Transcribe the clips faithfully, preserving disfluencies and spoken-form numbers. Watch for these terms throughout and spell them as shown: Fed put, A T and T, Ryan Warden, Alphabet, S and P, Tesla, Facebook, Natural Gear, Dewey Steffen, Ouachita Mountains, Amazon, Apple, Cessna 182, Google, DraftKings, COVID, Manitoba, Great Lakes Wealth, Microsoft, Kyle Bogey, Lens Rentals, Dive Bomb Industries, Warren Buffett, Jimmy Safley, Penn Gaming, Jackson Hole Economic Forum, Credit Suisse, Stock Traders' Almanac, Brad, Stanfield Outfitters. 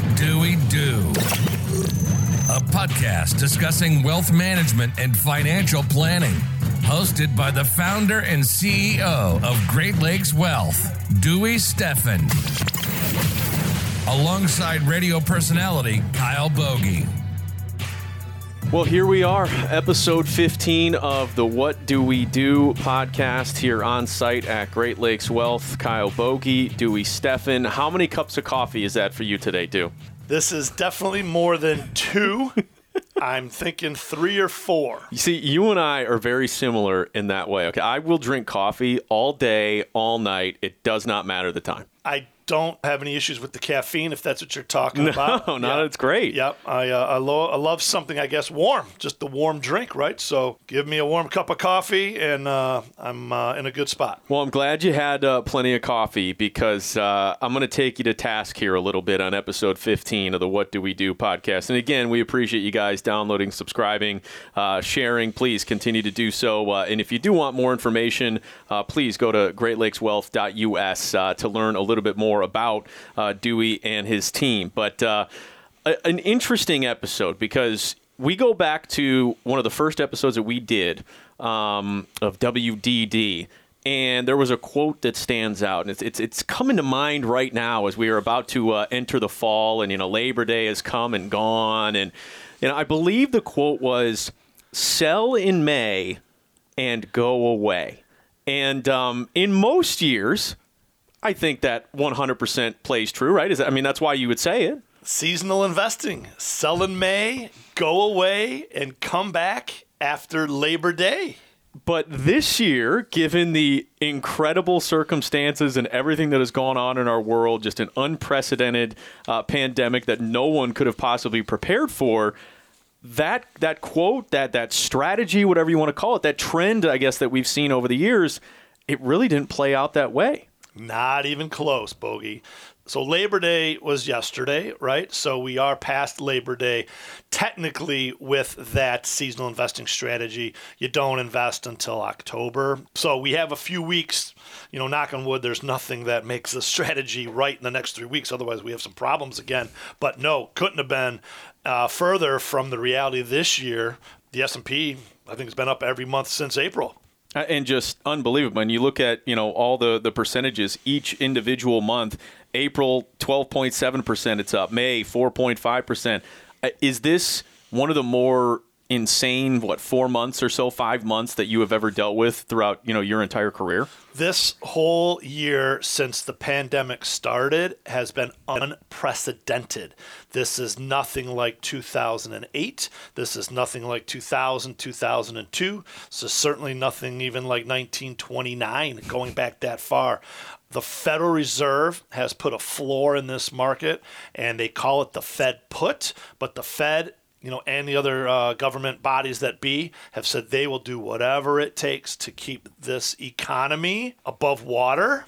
What Do We Do? A podcast discussing wealth management and financial planning. Hosted by the founder and C E O of Great Lakes Wealth, Dewey Steffen. Alongside radio personality, Kyle Bogey. Well, here we are, episode fifteen of the What Do We Do podcast here on site at Great Lakes Wealth. Kyle Bogey, Dewey Steffen. How many cups of coffee is that for you today, Dew? This is definitely more than two. I'm thinking three or four. You see, you and I are very similar in that way. Okay, I will drink coffee all day, all night. It does not matter the time. I don't have any issues with the caffeine, if that's what you're talking no, about. No, no, yeah. It's great. Yep. I uh, I, lo- I love something, I guess, warm, just the warm drink, right? So give me a warm cup of coffee, and uh, I'm uh, in a good spot. Well, I'm glad you had uh, plenty of coffee, because uh, I'm going to take you to task here a little bit on episode fifteen of the What Do We Do podcast. And again, we appreciate you guys downloading, subscribing, uh, sharing. Please continue to do so. Uh, and if you do want more information, uh, please go to great lakes wealth dot U S uh, to learn a little bit more about uh, Dewey and his team. But uh, a, an interesting episode, because we go back to one of the first episodes that we did um, of W D D, and there was a quote that stands out, and it's it's, it's coming to mind right now as we are about to uh, enter the fall, and you know Labor Day has come and gone, and you know I believe the quote was, "Sell in May and go away," and um, in most years. I think that one hundred percent plays true, right? Is that, I mean, that's why you would say it. Seasonal investing. Sell in May, go away, and come back after Labor Day. But this year, given the incredible circumstances and everything that has gone on in our world, just an unprecedented uh, pandemic that no one could have possibly prepared for, that that quote, that that strategy, whatever you want to call it, that trend, I guess, that we've seen over the years, it really didn't play out that way. Not even close, Bogey. So Labor Day was yesterday, right? So we are past Labor Day. Technically, with that seasonal investing strategy, you don't invest until October. So we have a few weeks, you know, knock on wood, there's nothing that makes the strategy right in the next three weeks. Otherwise, we have some problems again. But no, couldn't have been uh, further from the reality this year. The S and P, I think, has been up every month since April. And just unbelievable. And you look at, you know, all the, the percentages each individual month. April, twelve point seven percent it's up. May, four point five percent. Is this one of the more insane, what, four months or so, five months that you have ever dealt with throughout, you know, your entire career? This whole year since the pandemic started has been unprecedented. This is nothing like two thousand eight. This is nothing like two thousand, two thousand two. This is certainly nothing even like nineteen twenty-nine, going back that far. The Federal Reserve has put a floor in this market, and they call it the Fed put, but the Fed, you know, and the other uh, government bodies that be have said they will do whatever it takes to keep this economy above water.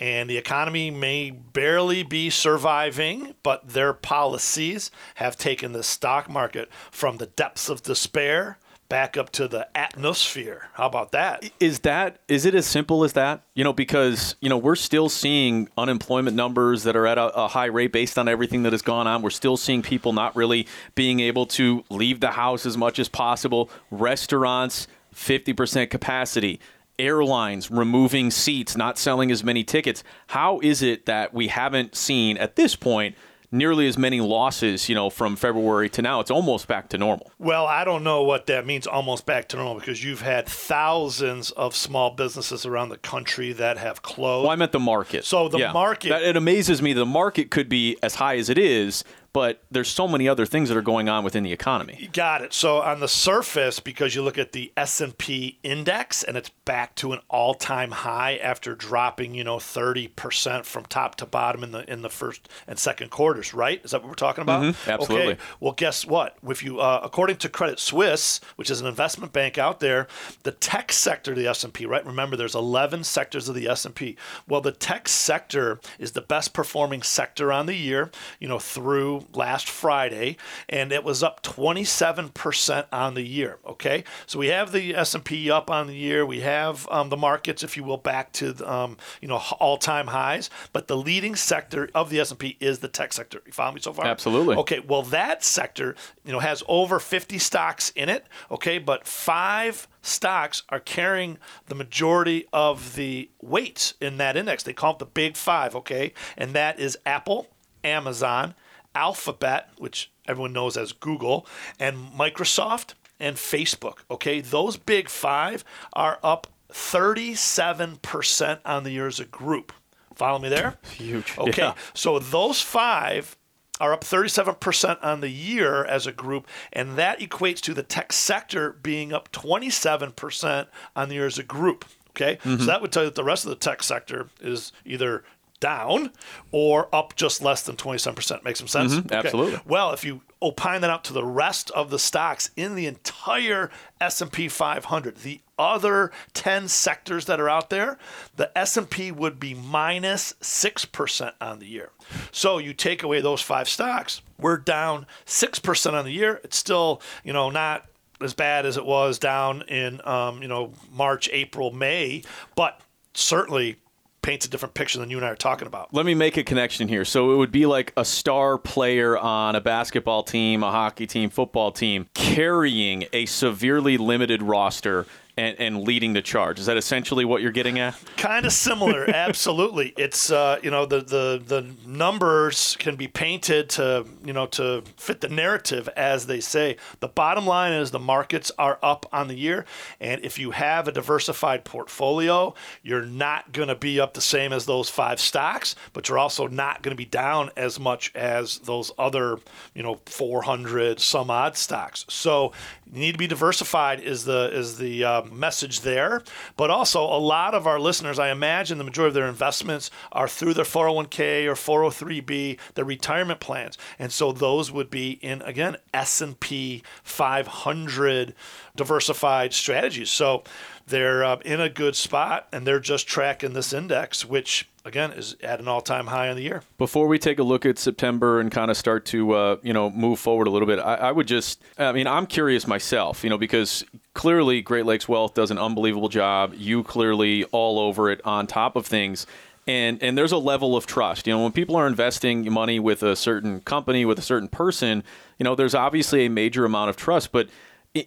And the economy may barely be surviving, but their policies have taken the stock market from the depths of despair back up to the atmosphere. How about that? Is that, is it as simple as that? You know, because, you know, we're still seeing unemployment numbers that are at a, a high rate based on everything that has gone on. We're still seeing people not really being able to leave the house as much as possible. Restaurants, fifty percent capacity. Airlines removing seats, not selling as many tickets. How is it that we haven't seen at this point nearly as many losses, you know, from February to now? It's almost back to normal. Well, I don't know what that means, almost back to normal, because you've had thousands of small businesses around the country that have closed. Well, I meant the market. So the yeah. market. That, it amazes me. The market could be as high as it is, but there's so many other things that are going on within the economy. You got it. So on the surface, because you look at the S and P index, and it's back to an all-time high after dropping, you know, thirty percent from top to bottom in the in the first and second quarters, right? Is that what we're talking about? Mm-hmm. Absolutely. Okay. Well, guess what? If you, uh, according to Credit Suisse, which is an investment bank out there, the tech sector of the S and P, right? Remember, there's eleven sectors of the S and P. Well, the tech sector is the best performing sector on the year, you know, through last Friday, and it was up twenty-seven percent on the year. Okay, so we have the S and P up on the year. We have um, the markets, if you will, back to the, um, you know all-time highs. But the leading sector of the S and P is the tech sector. You follow me so far? Absolutely. Okay. Well, that sector, you know, has over fifty stocks in it. Okay, but five stocks are carrying the majority of the weights in that index. They call it the Big Five. Okay, and that is Apple, Amazon, Alphabet, which everyone knows as Google, and Microsoft and Facebook. Okay, those Big Five are up thirty-seven percent on the year as a group. Follow me there? Huge. Okay, yeah. So those five are up thirty-seven percent on the year as a group, and that equates to the tech sector being up twenty-seven percent on the year as a group. Okay, mm-hmm. So that would tell you that the rest of the tech sector is either down or up just less than twenty-seven percent. Make some sense? Mm-hmm, okay. Absolutely. Well, if you opine that out to the rest of the stocks in the entire S and P five hundred, the other ten sectors that are out there, the S and P would be minus six percent on the year. So you take away those five stocks, we're down six percent on the year. It's still, you know, not as bad as it was down in, um, you know, March, April, May, but certainly paints a different picture than you and I are talking about. Let me make a connection here. So it would be like a star player on a basketball team, a hockey team, football team, carrying a severely limited roster and, and leading the charge. Is that essentially what you're getting at? Kind of similar, absolutely. It's uh, you know the, the the numbers can be painted to you know to fit the narrative, as they say. The bottom line is the markets are up on the year, and if you have a diversified portfolio, you're not going to be up the same as those five stocks, but you're also not going to be down as much as those other you know four hundred some odd stocks. So you need to be diversified is the is the um, message there, but also a lot of our listeners, I imagine the majority of their investments are through their four oh one k or four oh three b, their retirement plans, and so those would be in, again, S and P five hundred diversified strategies. So they're uh, in a good spot, and they're just tracking this index, which again is at an all-time high on the year. Before we take a look at September and kind of start to uh, you know move forward a little bit, I, I would just, I mean, I'm curious myself, you know, because clearly Great Lakes Wealth does an unbelievable job. You clearly all over it, on top of things. And and there's a level of trust. You know, when people are investing money with a certain company, with a certain person, you know, there's obviously a major amount of trust. But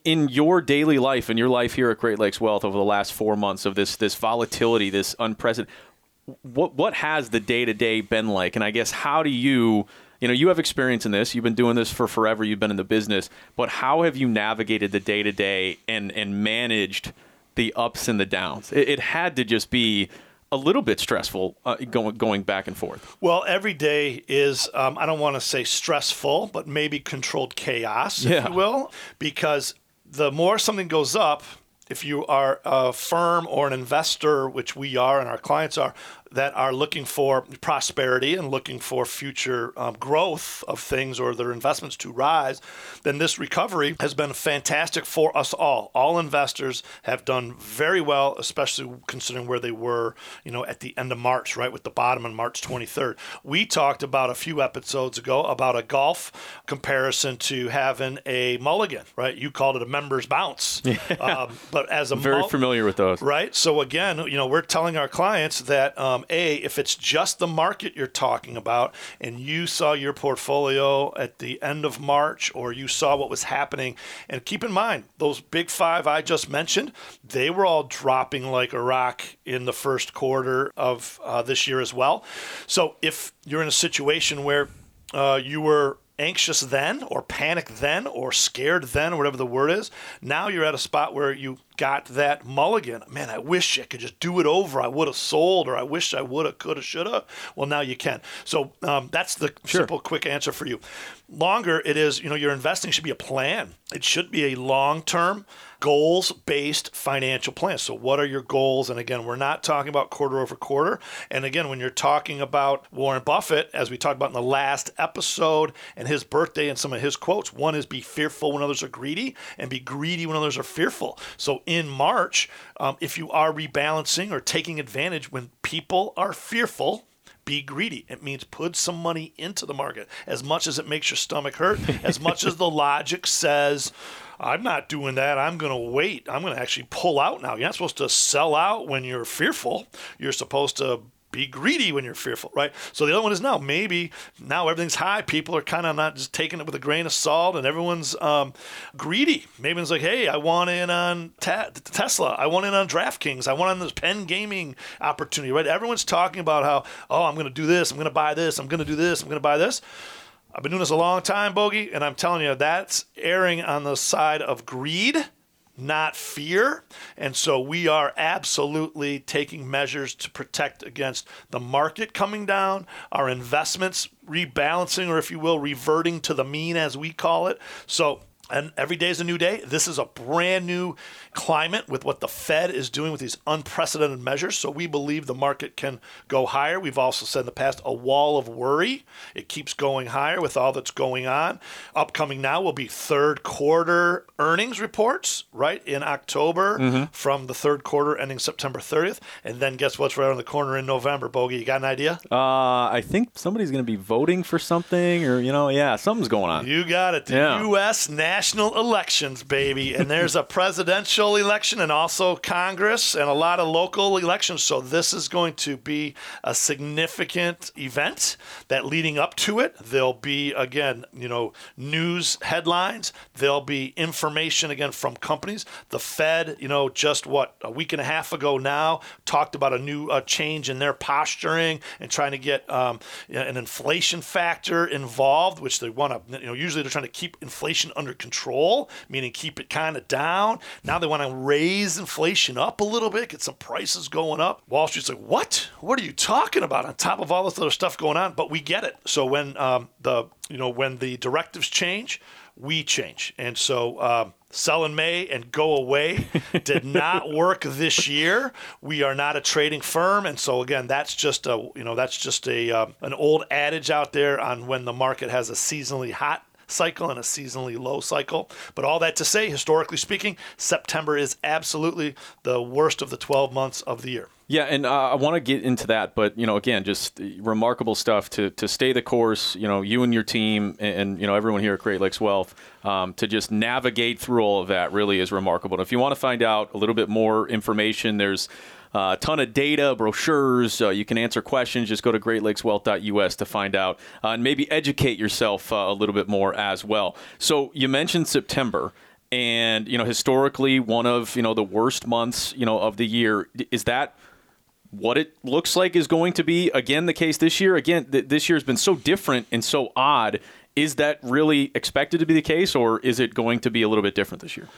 in your daily life, in your life here at Great Lakes Wealth over the last four months of this this volatility, this unprecedented, what what has the day-to-day been like? And I guess how do you, you know, you have experience in this. You've been doing this for forever. You've been in the business. But how have you navigated the day-to-day and, and managed the ups and the downs? It, it had to just be a little bit stressful uh, going going back and forth. Well, every day is, um, I don't want to say stressful, but maybe controlled chaos, yeah. if you will, because the more something goes up, if you are a firm or an investor, which we are and our clients are, that are looking for prosperity and looking for future um, growth of things or their investments to rise, then this recovery has been fantastic for us all. All investors have done very well, especially considering where they were, you know, at the end of March, right, with the bottom on March twenty-third. We talked about a few episodes ago about a golf comparison to having a mulligan, right? You called it a members bounce. Yeah. Um, but as a very mul- familiar with those. Right? So again, you know, we're telling our clients that um, Um, A, if it's just the market you're talking about and you saw your portfolio at the end of March or you saw what was happening, and keep in mind, those big five I just mentioned, they were all dropping like a rock in the first quarter of uh, this year as well. So if you're in a situation where uh, you were anxious then or panicked then or scared then or whatever the word is, now you're at a spot where you got that mulligan. Man, I wish I could just do it over. I would have sold, or I wish I would have, could have, should have. Well, now you can. So um, that's the sure. simple, quick answer for you. Longer it is, you know, your investing should be a plan. It should be a long-term, goals-based financial plan. So what are your goals? And again, we're not talking about quarter over quarter. And again, when you're talking about Warren Buffett, as we talked about in the last episode and his birthday and some of his quotes, one is be fearful when others are greedy and be greedy when others are fearful. So in March, um, if you are rebalancing or taking advantage when people are fearful, be greedy. It means put some money into the market. As much as it makes your stomach hurt, as much as the logic says, I'm not doing that. I'm going to wait. I'm going to actually pull out now. You're not supposed to sell out when you're fearful. You're supposed to be greedy when you're fearful, right? So the other one is now maybe now everything's high. People are kind of not just taking it with a grain of salt, and everyone's um, greedy. Maybe it's like, hey, I want in on ta- Tesla. I want in on DraftKings. I want in this Penn Gaming opportunity, right? Everyone's talking about how, oh, I'm going to do this. I'm going to buy this. I'm going to do this. I'm going to buy this. I've been doing this a long time, Bogey, and I'm telling you, that's erring on the side of greed, not fear. And so we are absolutely taking measures to protect against the market coming down, our investments rebalancing, or if you will, reverting to the mean, as we call it. So, and every day is a new day. This is a brand new climate with what the Fed is doing with these unprecedented measures. So we believe the market can go higher. We've also said in the past, a wall of worry. It keeps going higher with all that's going on. Upcoming now will be third quarter earnings reports, right, in October mm-hmm. from the third quarter ending September thirtieth. And then guess what's right around the corner in November, Bogey? You got an idea? Uh, I think somebody's going to be voting for something or, you know, yeah, something's going on. You got it. The yeah. U S national elections, baby. And there's a presidential election and also Congress and a lot of local elections. So this is going to be a significant event that leading up to it, there'll be, again, you know, news headlines. There'll be information, again, from companies. The Fed, you know, just what, a week and a half ago now, talked about a new uh, change in their posturing and trying to get um, an inflation factor involved, which they want to, you know, usually they're trying to keep inflation under control, meaning keep it kind of down. Now they want to raise inflation up a little bit, get some prices going up. Wall Street's like, what? What are you talking about? On top of all this other stuff going on, but we get it. So when um, the you know when the directives change, we change, and so. Um, Sell in May and go away did not work this year. We are not a trading firm, and so again, that's just a you know that's just a um, an old adage out there on when the market has a seasonally hot cycle and a seasonally low cycle. But all that to say, historically speaking, September is absolutely the worst of the twelve months of the year. Yeah, and uh, I want to get into that, but you know, again, just remarkable stuff to to stay the course. You know, you and your team, and, and you know, everyone here at Great Lakes Wealth, um, to just navigate through all of that really is remarkable. And if you want to find out a little bit more information, there's Uh, a ton of data, brochures. Uh, you can answer questions. Just go to great lakes wealth dot u s to find out uh, and maybe educate yourself uh, a little bit more as well. So you mentioned September and, you know, historically one of, you know, the worst months, you know, of the year. Is that what it looks like is going to be again the case this year? Again, th- this year has been so different and so odd. Is that really expected to be the case, or is it going to be a little bit different this year?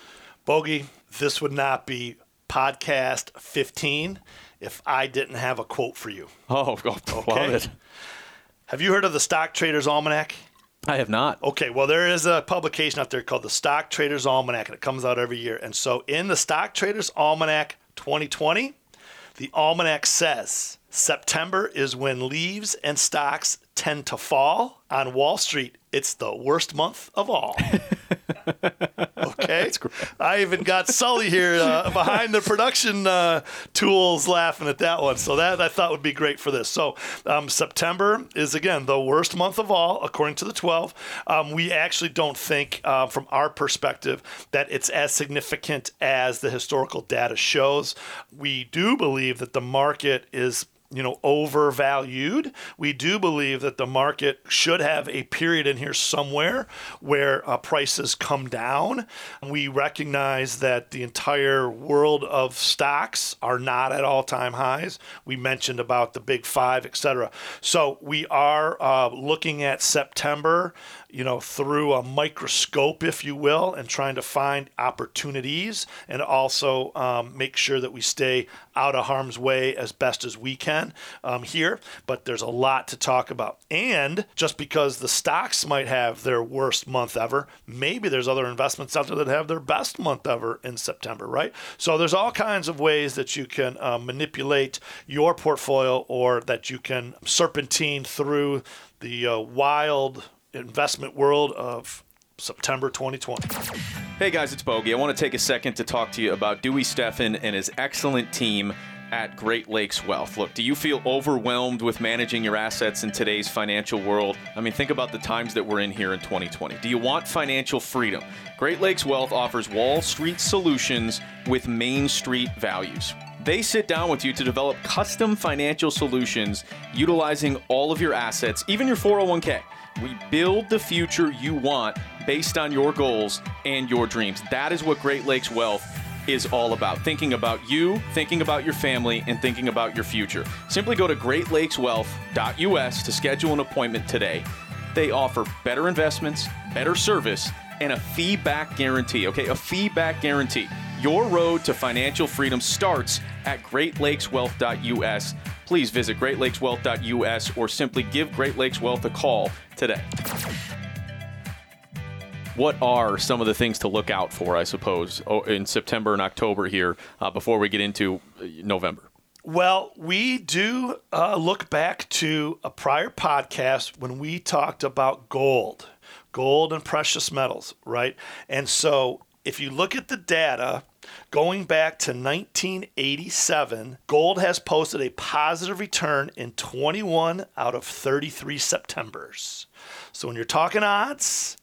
Bogey, this would not be Podcast fifteen if I didn't have a quote for you. Oh, God, okay. Love it. Have you heard of the Stock Traders' Almanac? I have not. Okay, well, there is a publication out there called the Stock Traders' Almanac, and it comes out every year. And so in the Stock Traders' Almanac twenty twenty, the Almanac says September is when leaves and stocks tend to fall. On Wall Street, it's the worst month of all. Okay. I even got Sully here uh, behind the production uh, tools laughing at that one. So that I thought would be great for this. So um, September is, again, the worst month of all, according to the twelve. Um, we actually don't think, uh, from our perspective, that it's as significant as the historical data shows. We do believe that the market is you know, overvalued. We do believe that the market should have a period in here somewhere where uh, prices come down. We recognize that the entire world of stocks are not at all-time highs. We mentioned about the big five, et cetera. So we are uh, looking at September, you know, through a microscope, if you will, and trying to find opportunities and also um, make sure that we stay out of harm's way as best as we can. Um, here, but there's a lot to talk about. And just because the stocks might have their worst month ever, maybe there's other investments out there that have their best month ever in September, right? So there's all kinds of ways that you can uh, manipulate your portfolio, or that you can serpentine through the uh, wild investment world of September twenty twenty. Hey guys, it's Bogey. I want to take a second to talk to you about Dewey Steffen and his excellent team at Great Lakes Wealth. Look, do you feel overwhelmed with managing your assets in today's financial world? I mean, think about the times that we're in here in twenty twenty. Do you want financial freedom? Great Lakes Wealth offers Wall Street solutions with Main Street values. They sit down with you to develop custom financial solutions utilizing all of your assets, even your four oh one k. We build the future you want based on your goals and your dreams. That is what Great Lakes Wealth is all about. Thinking about you, thinking about your family, and thinking about your future. Simply go to great lakes wealth dot u s to schedule an appointment today. They offer better investments, better service, and a fee-back guarantee. Okay, a fee-back guarantee. Your road to financial freedom starts at great lakes wealth dot u s. Please visit great lakes wealth dot u s or simply give Great Lakes Wealth a call today. What are some of the things to look out for, I suppose, in September and October here uh, before we get into November? Well, we do uh, look back to a prior podcast when we talked about gold, gold and precious metals, right? And so if you look at the data going back to nineteen eighty-seven, gold has posted a positive return in twenty-one out of thirty-three Septembers. So when you're talking odds,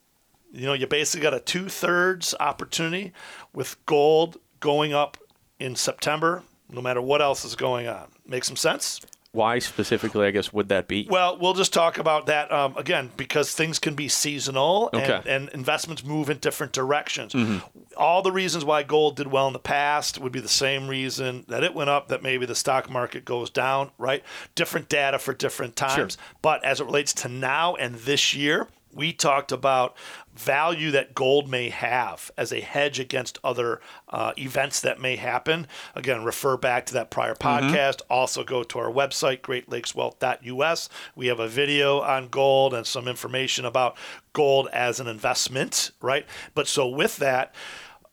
you know, you basically got a two-thirds opportunity with gold going up in September, no matter what else is going on. Make some sense? Why specifically, I guess, would that be? Well, we'll just talk about that, um, again, because things can be seasonal and, okay. and investments move in different directions. Mm-hmm. All the reasons why gold did well in the past would be the same reason that it went up, that maybe the stock market goes down, right? Different data for different times. Sure. But as it relates to now and this year, we talked about value that gold may have as a hedge against other uh, events that may happen. Again, refer back to that prior podcast. Mm-hmm. Also go to our website, great lakes wealth dot u s. We have a video on gold and some information about gold as an investment, right? But so with that,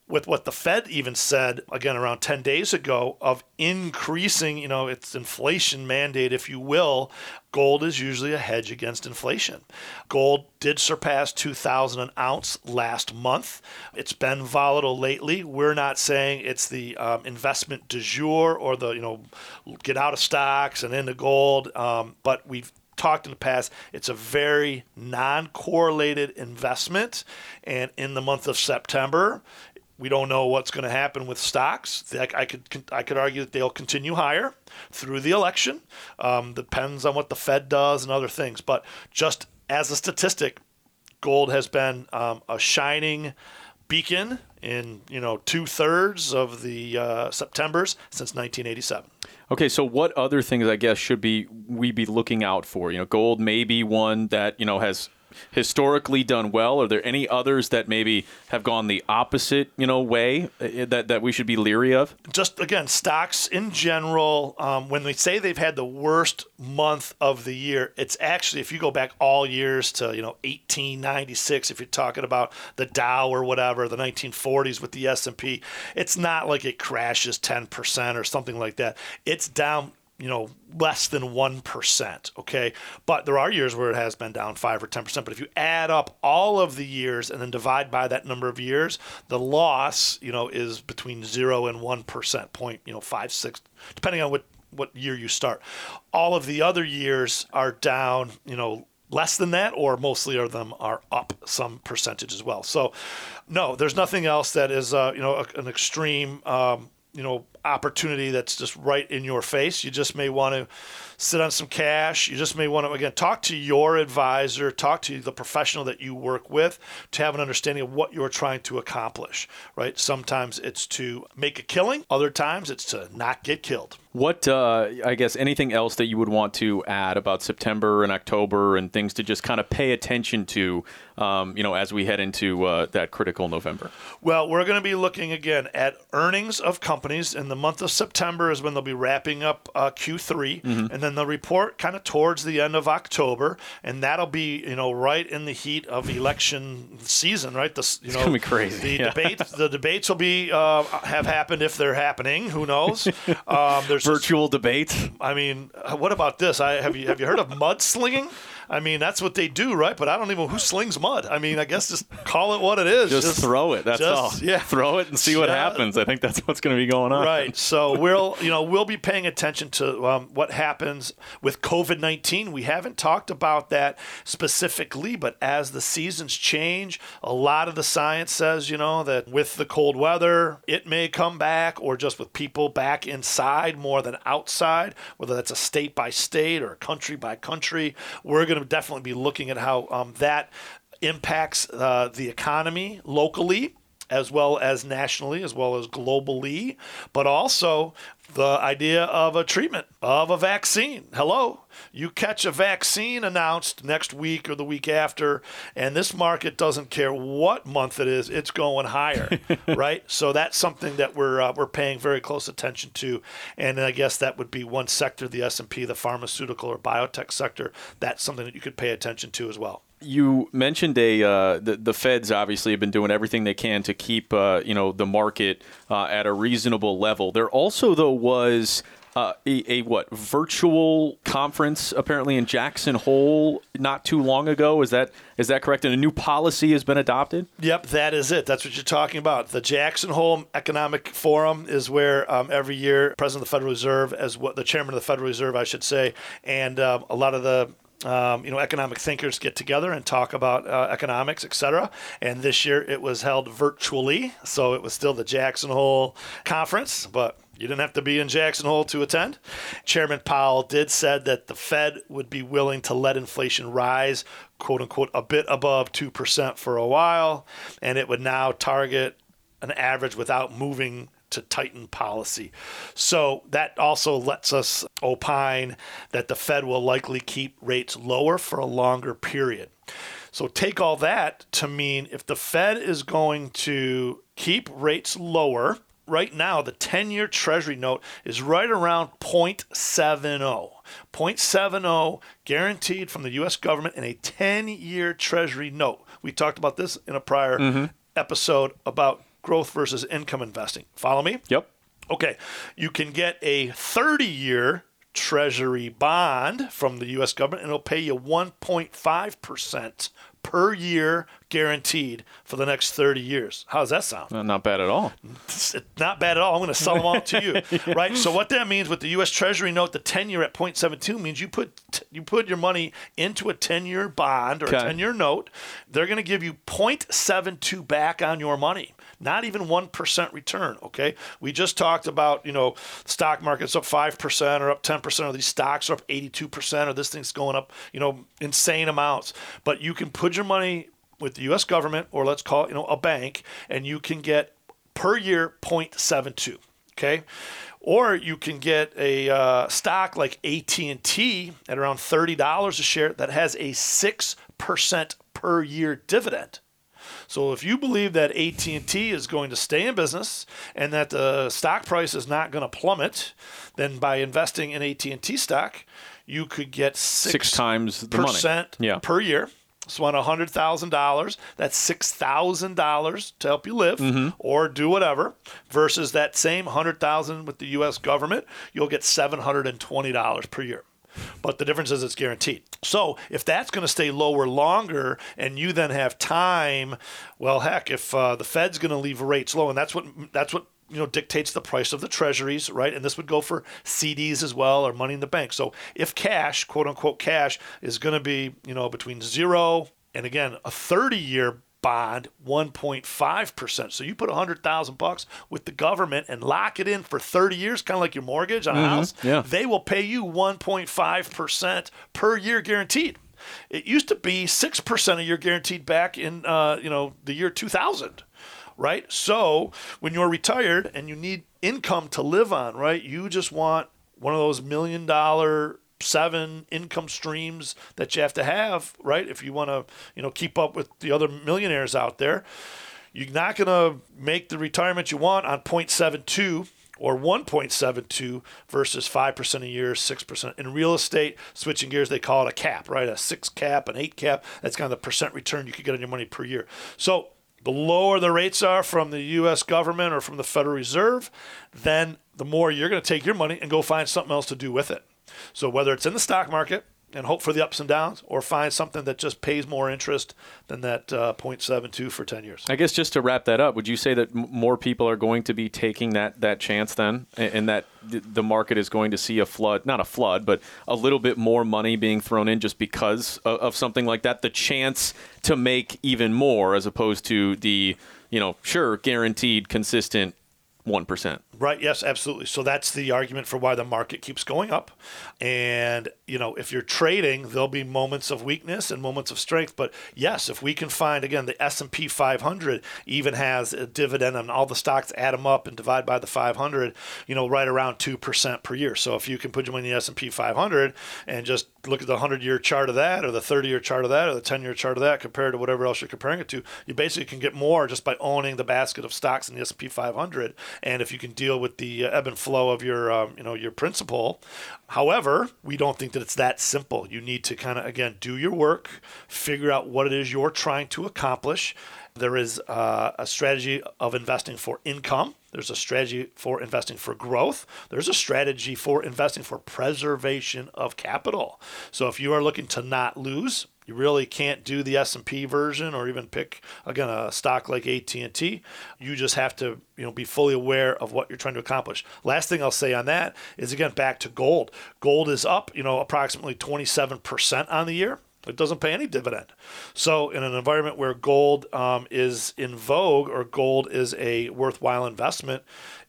with what the Fed even said, again, around ten days ago, of increasing, you know, its inflation mandate, if you will, gold is usually a hedge against inflation. Gold did surpass two thousand an ounce last month. It's been volatile lately. We're not saying it's the um, investment du jour or the, you know, get out of stocks and into gold, um, but we've talked in the past, it's a very non-correlated investment. And in the month of September, we don't know what's going to happen with stocks. I could I could argue that they'll continue higher through the election. Um, depends on what the Fed does and other things. But just as a statistic, gold has been um, a shining beacon in, you know, two-thirds of the uh, Septembers since nineteen eighty-seven. Okay, so what other things, I guess, should be we be looking out for? You know, gold may be one that, you know, has historically done well. Are there any others that maybe have gone the opposite, you know, way that, that we should be leery of? Just, again, stocks in general, um, when they say they've had the worst month of the year, it's actually, if you go back all years to, you know, eighteen ninety-six, if you're talking about the Dow or whatever, the nineteen forties with the S and P, it's not like it crashes ten percent or something like that. It's down, you know, less than one percent, okay? But there are years where it has been down five or ten percent. But if you add up all of the years and then divide by that number of years, the loss, you know, is between zero and one percent, point, you know, five, six, depending on what, what year you start. All of the other years are down, you know, less than that, or mostly of them are up some percentage as well. So, no, there's nothing else that is, uh, you know, a, an extreme, um, you know, opportunity that's just right in your face. You just may want to sit on some cash. You just may want to, again, talk to your advisor, talk to the professional that you work with to have an understanding of what you're trying to accomplish, right? Sometimes it's to make a killing. Other times it's to not get killed. What, uh, I guess, anything else that you would want to add about September and October and things to just kind of pay attention to, um, you know, as we head into uh, that critical November? Well, we're going to be looking again at earnings of companies, and the month of September is when they'll be wrapping up uh, Q three, mm-hmm. and then they'll report kind of towards the end of October, and that'll be, you know, right in the heat of election season, right? This, you know, it's going to be crazy. The yeah. debates, the debates will be uh, have happened if they're happening. Who knows? Um, there's virtual debate. I mean, what about this? I have you have you heard of mudslinging? I mean, that's what they do, right? But I don't even know who slings mud. I mean, I guess just call it what it is. Just, just throw it. That's just, all. Yeah. Throw it and see what yeah. happens. I think that's what's going to be going on. Right. So we'll, you know, we'll be paying attention to um, what happens with COVID nineteen. We haven't talked about that specifically, but as the seasons change, a lot of the science says, you know, that with the cold weather, it may come back, or just with people back inside more than outside, whether that's a state by state or a country by country, we're going to definitely be looking at how um, that impacts uh, the economy locally, as well as nationally, as well as globally, but also the idea of a treatment, of a vaccine. Hello, you catch a vaccine announced next week or the week after, and this market doesn't care what month it is, it's going higher, right? So that's something that we're uh, we're paying very close attention to, and I guess that would be one sector, the S and P, the pharmaceutical or biotech sector. That's something that you could pay attention to as well. You mentioned a uh, the, the Feds obviously have been doing everything they can to keep uh, you know the market uh, at a reasonable level. There also though was uh, a, a what virtual conference apparently in Jackson Hole not too long ago. Is that is that correct? And a new policy has been adopted? Yep, that is it. That's what you're talking about. The Jackson Hole Economic Forum is where um, every year President of the Federal Reserve, as what the Chairman of the Federal Reserve, I should say, and um, a lot of the Um, you know, economic thinkers get together and talk about uh, economics, et cetera. And this year it was held virtually. So it was still the Jackson Hole conference, but you didn't have to be in Jackson Hole to attend. Chairman Powell did said that the Fed would be willing to let inflation rise, quote unquote, a bit above two percent for a while. And it would now target an average without moving to tighten policy. So that also lets us opine that the Fed will likely keep rates lower for a longer period. So take all that to mean if the Fed is going to keep rates lower, right now the ten-year Treasury note is right around zero point seven zero. zero point seven zero guaranteed from the U S government in a ten-year Treasury note. We talked about this in a prior mm-hmm. episode about growth versus income investing. Follow me? Yep. Okay. You can get a thirty-year Treasury bond from the U S government, and it'll pay you one point five percent per year guaranteed for the next thirty years. How does that sound? Not bad at all. It's not bad at all. I'm going to sell them all to you, yeah. right? So what that means with the U S Treasury note, the ten-year at zero point seven two means you put you put your money into a ten-year bond or okay. a ten-year note. They're going to give you zero point seven two back on your money. Not even one percent return, okay? We just talked about, you know, stock market's up five percent or up ten percent, or these stocks are up eighty-two percent, or this thing's going up, you know, insane amounts. But you can put your money with the U S government, or let's call it, you know, a bank, and you can get per year zero point seven two, okay? Or you can get a uh, stock like A T and T at around thirty dollars a share that has a six percent per year dividend. So if you believe that A T and T is going to stay in business and that the stock price is not going to plummet, then by investing in A T and T stock, you could get six, six times the money yeah. per year. So on one hundred thousand dollars, that's six thousand dollars to help you live mm-hmm. or do whatever, versus that same one hundred thousand dollars with the U S government, you'll get seven hundred twenty dollars per year. But the difference is it's guaranteed. So if that's going to stay lower longer and you then have time, well, heck, if uh, the Fed's going to leave rates low, and that's what that's what you know dictates the price of the treasuries, right? And this would go for C Ds as well, or money in the bank. So if cash, quote unquote cash, is going to be you know between zero and, again, a thirty-year bond, one point five percent. So you put one hundred thousand bucks with the government and lock it in for thirty years, kind of like your mortgage on a mm-hmm. house. Yeah. They will pay you one point five percent per year guaranteed. It used to be six percent a year guaranteed back in uh, you know the year two thousand, right? So when you're retired and you need income to live on, right, you just want one of those million-dollar seven income streams that you have to have, right? If you want to, you know, keep up with the other millionaires out there, you're not going to make the retirement you want on zero point seven two or one point seven two versus five percent a year, six percent. In real estate, switching gears, they call it a cap, right? A six cap, an eight cap. That's kind of the percent return you could get on your money per year. So the lower the rates are from the U S government or from the Federal Reserve, then the more you're going to take your money and go find something else to do with it. So whether it's in the stock market, and hope for the ups and downs, or find something that just pays more interest than that uh, zero point seven two for ten years. I guess just to wrap that up, would you say that m- more people are going to be taking that that chance then, and, and that th- the market is going to see a flood, not a flood, but a little bit more money being thrown in just because of, of something like that, the chance to make even more as opposed to the, you know, sure, guaranteed, consistent one percent. Right. Yes, absolutely. So that's the argument for why the market keeps going up. And, you know, if you're trading, there'll be moments of weakness and moments of strength. But yes, if we can find, again, the S and P five hundred even has a dividend, and all the stocks, add them up and divide by the five hundred, you know, right around two percent per year. So if you can put them in the S and P five hundred and just look at the one hundred year chart of that, or the thirty year chart of that, or the ten year chart of that compared to whatever else you're comparing it to, you basically can get more just by owning the basket of stocks in the S and P five hundred. And if you can deal with the ebb and flow of your, um, you know, your principal. However, we don't think that it's that simple. You need to kind of, again, do your work, figure out what it is you're trying to accomplish. There is uh, a strategy of investing for income. There's a strategy for investing for growth. There's a strategy for investing for preservation of capital. So if you are looking to not lose, you really can't do the S and P version, or even pick, again, a stock like A T and T. You just have to, you know, be fully aware of what you're trying to accomplish. Last thing I'll say on that is, again, back to gold. Gold is up, you know, approximately twenty-seven percent on the year. It doesn't pay any dividend. So in an environment where gold um, is in vogue, or gold is a worthwhile investment,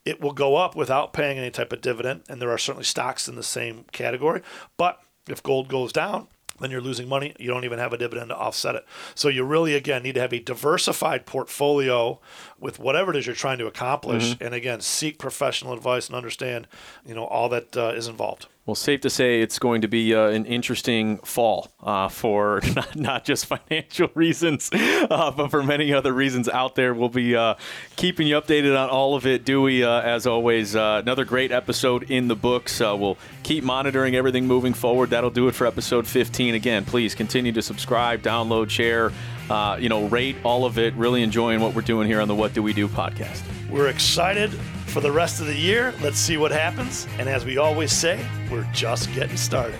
it will go up without paying any type of dividend. And there are certainly stocks in the same category. But if gold goes down, then you're losing money. You don't even have a dividend to offset it. So you really, again, need to have a diversified portfolio with whatever it is you're trying to accomplish. Mm-hmm. And again, seek professional advice and understand, you know, all that uh, is involved. Well, safe to say it's going to be uh, an interesting fall uh, for not, not just financial reasons, uh, but for many other reasons out there. We'll be uh, keeping you updated on all of it. Dewey, uh, as always, uh, another great episode in the books. Uh, we'll keep monitoring everything moving forward. That'll do it for episode fifteen. Again, please continue to subscribe, download, share, uh, you know, rate, all of it. Really enjoying what we're doing here on the What Do We Do podcast. We're excited for the rest of the year. Let's see what happens. And as we always say, we're just getting started.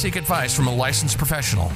seek advice from a licensed professional.